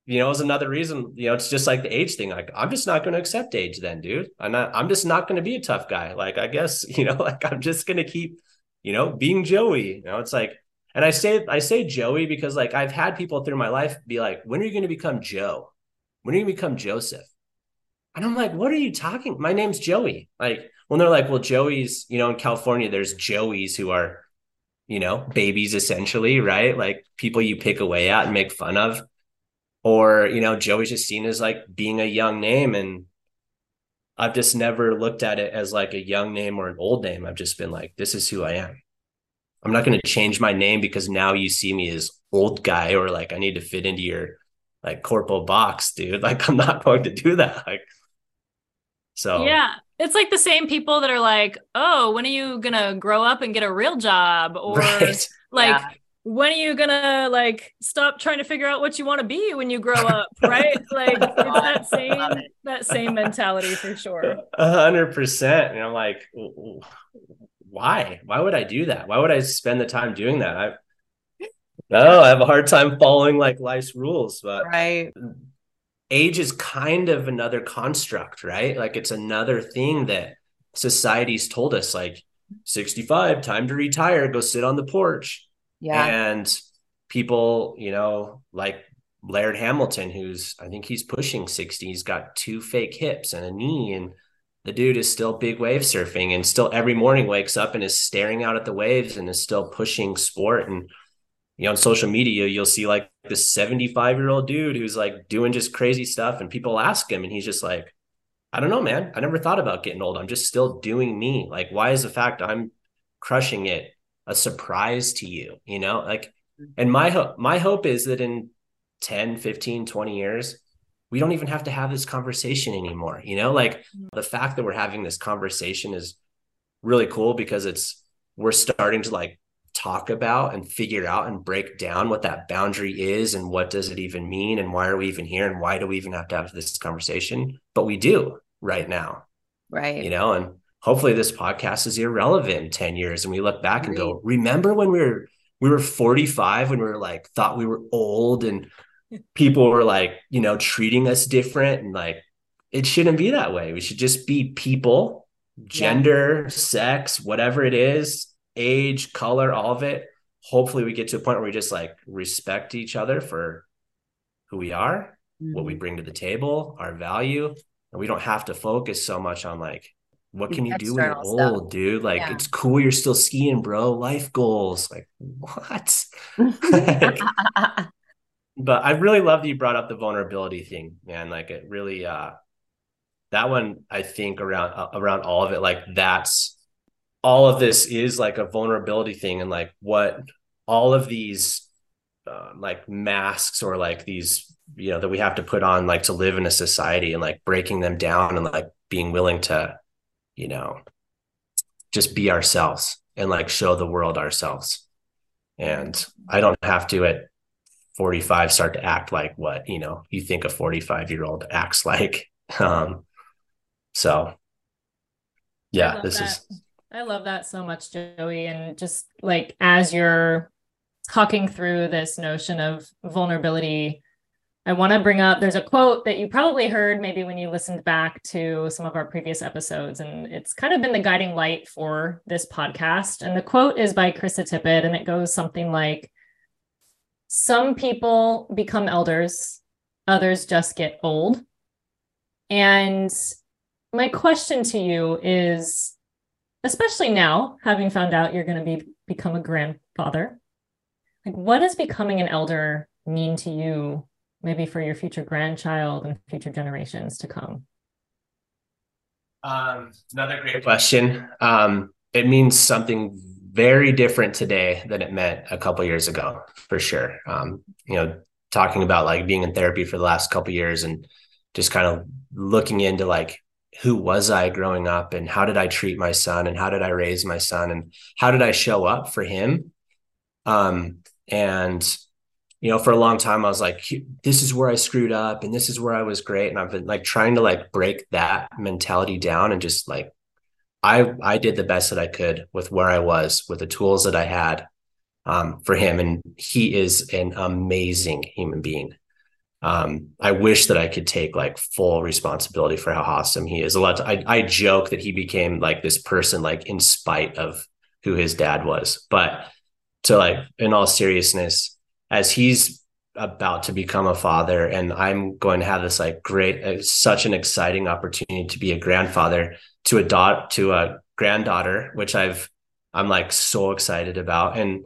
you know, it was another reason, you know, it's just like the age thing. Like, I'm just not going to accept age then, dude. I'm just not going to be a tough guy. Like, I guess, you know, like I'm just going to keep, you know, being Joey, you know, it's like, and I say Joey because like, I've had people through my life be like, when are you going to become Joe? When are you going to become Joseph? And I'm like, what are you talking? My name's Joey. Like, when they're like, well, Joey's, you know, in California, there's Joeys who are, you know, babies essentially, right? Like people you pick away at and make fun of. Or, you know, Joey's just seen as like being a young name. And I've just never looked at it as like a young name or an old name. I've just been like, this is who I am. I'm not going to change my name because now you see me as old guy or like I need to fit into your like corpo box, dude. Like I'm not going to do that. Like, so yeah, it's like the same people that are like, oh, when are you going to grow up and get a real job? Or right. Like, yeah. When are you gonna like stop trying to figure out what you want to be when you grow up, right? Like it's that same mentality for sure. 100%. And I'm like, why? Why would I do that? Why would I spend the time doing that? I have a hard time following like life's rules, but right. Age is kind of another construct, right? Like it's another thing that society's told us, like 65, time to retire, go sit on the porch. Yeah. And people, you know, like Laird Hamilton, who's, I think he's pushing 60, he's got 2 fake hips and a knee, and the dude is still big wave surfing and still every morning wakes up and is staring out at the waves and is still pushing sport. And, you know, on social media, you'll see like this 75-year-old dude who's like doing just crazy stuff and people ask him and he's just like, I don't know, man, I never thought about getting old. I'm just still doing me. Like, why is the fact I'm crushing it a surprise to you, you know, like, and my hope is that in 10, 15, 20 years, we don't even have to have this conversation anymore. You know, like the fact that we're having this conversation is really cool because we're starting to like talk about and figure out and break down what that boundary is and what does it even mean and why are we even here and why do we even have to have this conversation? But we do right now. Right. You know, and hopefully this podcast is irrelevant in 10 years and we look back and go, remember when we were 45, when we were like, thought we were old and people were like, you know, treating us different, and like, it shouldn't be that way. We should just be people, gender, sex, whatever it is, age, color, all of it. Hopefully we get to a point where we just like respect each other for who we are, what we bring to the table, our value. And we don't have to focus so much on like, what can you do when you're old, dude? Like, it's cool. You're still skiing, bro. Life goals. Like, what? But I really love that you brought up the vulnerability thing, man. Like it really, that one, I think around all of it, like that's, all of this is like a vulnerability thing. And like what all of these like masks or like these, you know, that we have to put on like to live in a society, and like breaking them down and like being willing to, you know, just be ourselves and like show the world ourselves. And I don't have to at 45 start to act like what, you know, you think a 45-year-old acts like. So yeah, I love that so much, Joey. And just like, as you're talking through this notion of vulnerability, I want to bring up, there's a quote that you probably heard maybe when you listened back to some of our previous episodes, and it's kind of been the guiding light for this podcast. And the quote is by Krista Tippett, and it goes something like, some people become elders, others just get old. And my question to you is, especially now, having found out you're going to become a grandfather, like, what does becoming an elder mean to you, maybe for your future grandchild and future generations to come? Another great question. It means something very different today than it meant a couple of years ago, for sure. You know, talking about like being in therapy for the last couple of years and just kind of looking into like, who was I growing up and how did I treat my son and how did I raise my son and how did I show up for him? And, you know, for a long time I was like, this is where I screwed up and this is where I was great. And I've been like trying to like break that mentality down and just like, I did the best that I could with where I was, with the tools that I had for him. And he is an amazing human being. I wish that I could take like full responsibility for how awesome he is. I joke that he became like this person, like in spite of who his dad was, but to like, in all seriousness, as he's about to become a father and I'm going to have this like great, such an exciting opportunity to be a grandfather to a granddaughter, which I'm like so excited about. And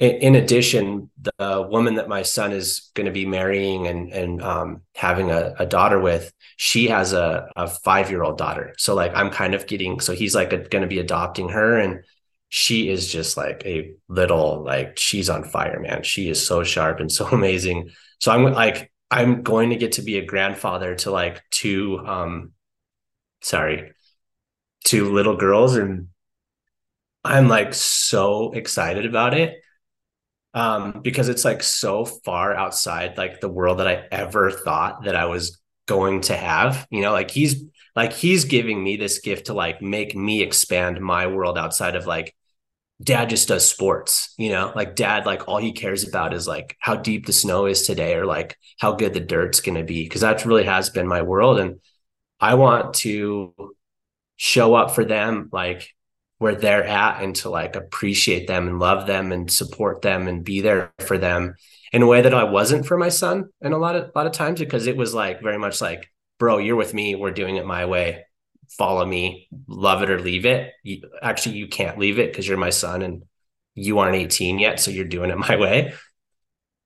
in addition, the woman that my son is going to be marrying and having a daughter with, she has a 5-year-old daughter. So like, I'm kind of so he's like going to be adopting her, and she is just like she's on fire, man. She is so sharp and so amazing. So I'm going to get to be a grandfather to like two little girls, and I'm like so excited about it because it's like so far outside like the world that I ever thought that I was going to have, you know, like he's giving me this gift to like make me expand my world outside of like dad just does sports, you know, like dad, like all he cares about is like how deep the snow is today or like how good the dirt's going to be, because that really has been my world. And I want to show up for them like where they're at and to like appreciate them and love them and support them and be there for them in a way that I wasn't for my son. And a lot of times, because it was like very much like, bro, you're with me. We're doing it my way. Follow me, love it or leave it. You can't leave it because you're my son and you aren't 18 yet. So you're doing it my way.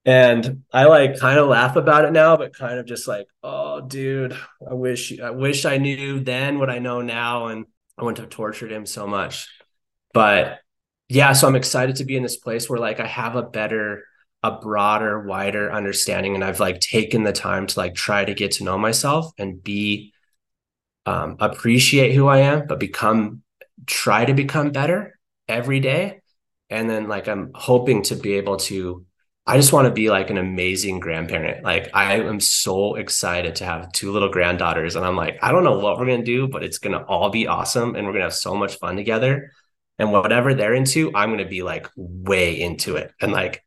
And I like kind of laugh about it now, but kind of just like, oh dude, I wish I knew then what I know now. And I wouldn't have tortured him so much, but yeah. So I'm excited to be in this place where like, I have a broader, wider understanding. And I've like taken the time to like, try to get to know myself and appreciate who I am, but try to become better every day. And then like, I'm hoping to be able to, I just want to be like an amazing grandparent. Like I am so excited to have two little granddaughters, and I'm like, I don't know what we're going to do, but it's going to all be awesome. And we're going to have so much fun together, and whatever they're into, I'm going to be like way into it. And like,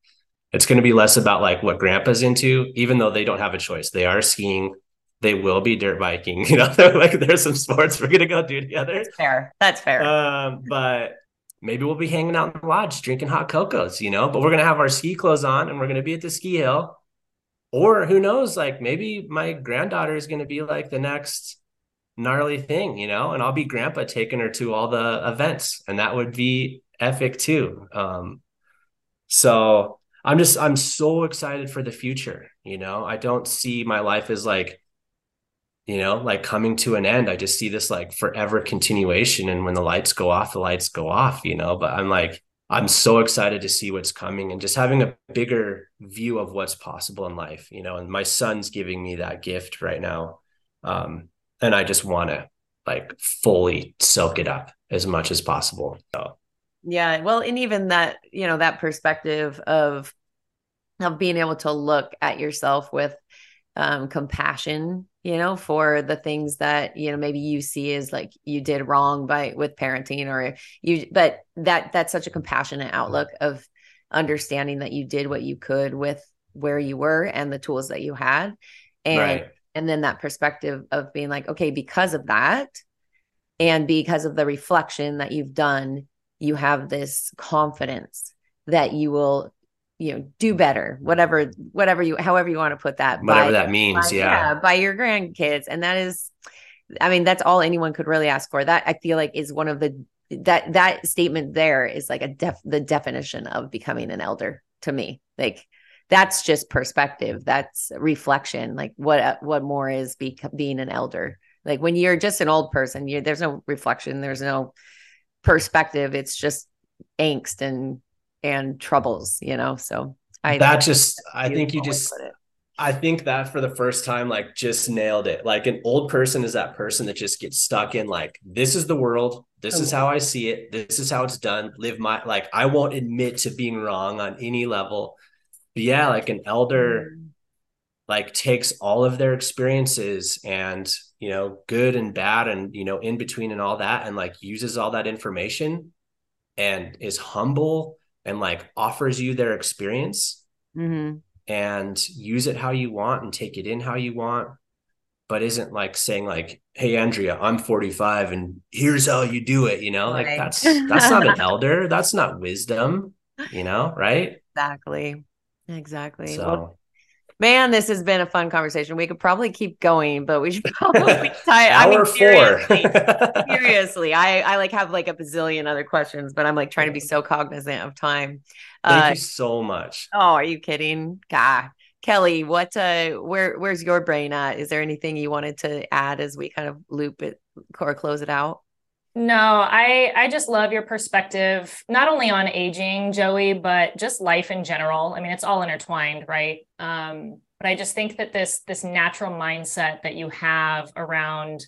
it's going to be less about like what grandpa's into, even though they don't have a choice. They are skiing. They will be dirt biking. You know, like there's some sports we're going to go do together. That's fair. That's fair. But maybe we'll be hanging out in the lodge, drinking hot cocos, you know, but we're going to have our ski clothes on and we're going to be at the ski hill. Or who knows, like maybe my granddaughter is going to be like the next gnarly thing, you know, and I'll be grandpa taking her to all the events, and that would be epic too. So I'm so excited for the future. You know, I don't see my life as like, you know, like coming to an end. I just see this like forever continuation. And when the lights go off, you know, but I'm like, I'm so excited to see what's coming and just having a bigger view of what's possible in life, you know, and my son's giving me that gift right now. And I just want to like fully soak it up as much as possible. So. Yeah. Well, and even that, you know, that perspective of being able to look at yourself with compassion, you know, for the things that, you know, maybe you see as like you did wrong with parenting or you, but that's such a compassionate outlook of understanding that you did what you could with where you were and the tools that you had. And, right. And then that perspective of being like, okay, because of that, and because of the reflection that you've done, you have this confidence that you will, you know, do better, however you want to put that, whatever that means. Yeah. By your grandkids. And that is, I mean, that's all anyone could really ask for. That I feel like is one of that statement there is like the definition of becoming an elder to me. Like that's just perspective. That's reflection. Like what more is being an elder? Like when you're just an old person, there's no reflection. There's no perspective. It's just angst and troubles, you know? So I think that for the first time, like just nailed it. Like an old person is that person that just gets stuck in like, this is the world. This is how I see it. This is how it's done. Like, I won't admit to being wrong on any level. But yeah. Like an elder, like takes all of their experiences and, you know, good and bad and, you know, in between and all that. And like uses all that information and is humble and like offers you their experience and use it how you want and take it in how you want, but isn't like saying like, hey, Andrea, I'm 45 and here's how you do it. You know, like right. that's not an elder. That's not wisdom, you know? Right. Exactly. So. Well, man, this has been a fun conversation. We could probably keep going, but we should probably tie it. Hour four. Seriously, I like have like a bazillion other questions, but I'm like trying to be so cognizant of time. Thank you so much. Oh, are you kidding? God, Kelly, what? Where's your brain at? Is there anything you wanted to add as we kind of loop it or close it out? No, I just love your perspective, not only on aging, Joey, but just life in general. I mean, it's all intertwined, right? But I just think that this natural mindset that you have around,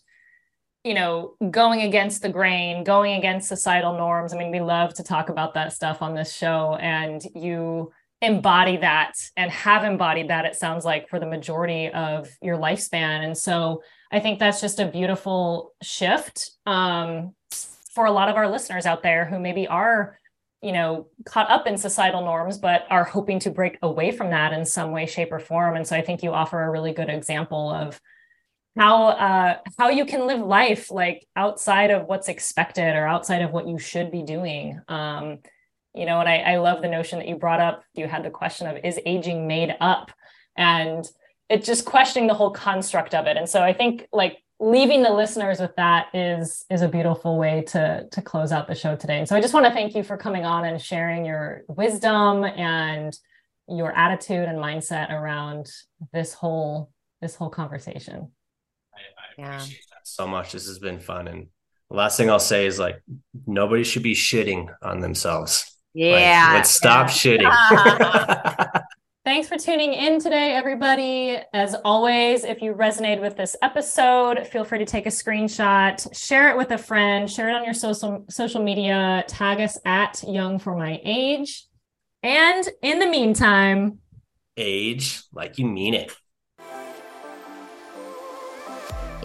you know, going against the grain, going against societal norms. I mean, we love to talk about that stuff on this show, and you embody that and have embodied that, it sounds like, for the majority of your lifespan. And so I think that's just a beautiful shift for a lot of our listeners out there who maybe are, you know, caught up in societal norms, but are hoping to break away from that in some way, shape, or form. And so I think you offer a really good example of how you can live life like outside of what's expected or outside of what you should be doing. You know, and I love the notion that you brought up. You had the question of, is aging made up? And it's just questioning the whole construct of it. And so I think like leaving the listeners with that is a beautiful way to close out the show today. And so I just want to thank you for coming on and sharing your wisdom and your attitude and mindset around this whole conversation. I appreciate that so much. This has been fun. And the last thing I'll say is like, nobody should be shitting on themselves. Yeah. Like, let's stop shitting. Thanks for tuning in today, everybody. As always, if you resonated with this episode, feel free to take a screenshot, share it with a friend, share it on your social media, tag us at Young for My Age. And in the meantime, age like you mean it.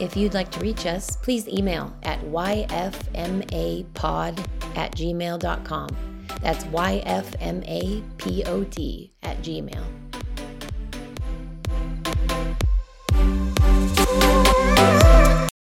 If you'd like to reach us, please email at yfmapod@gmail.com. That's yfmapod@gmail.com.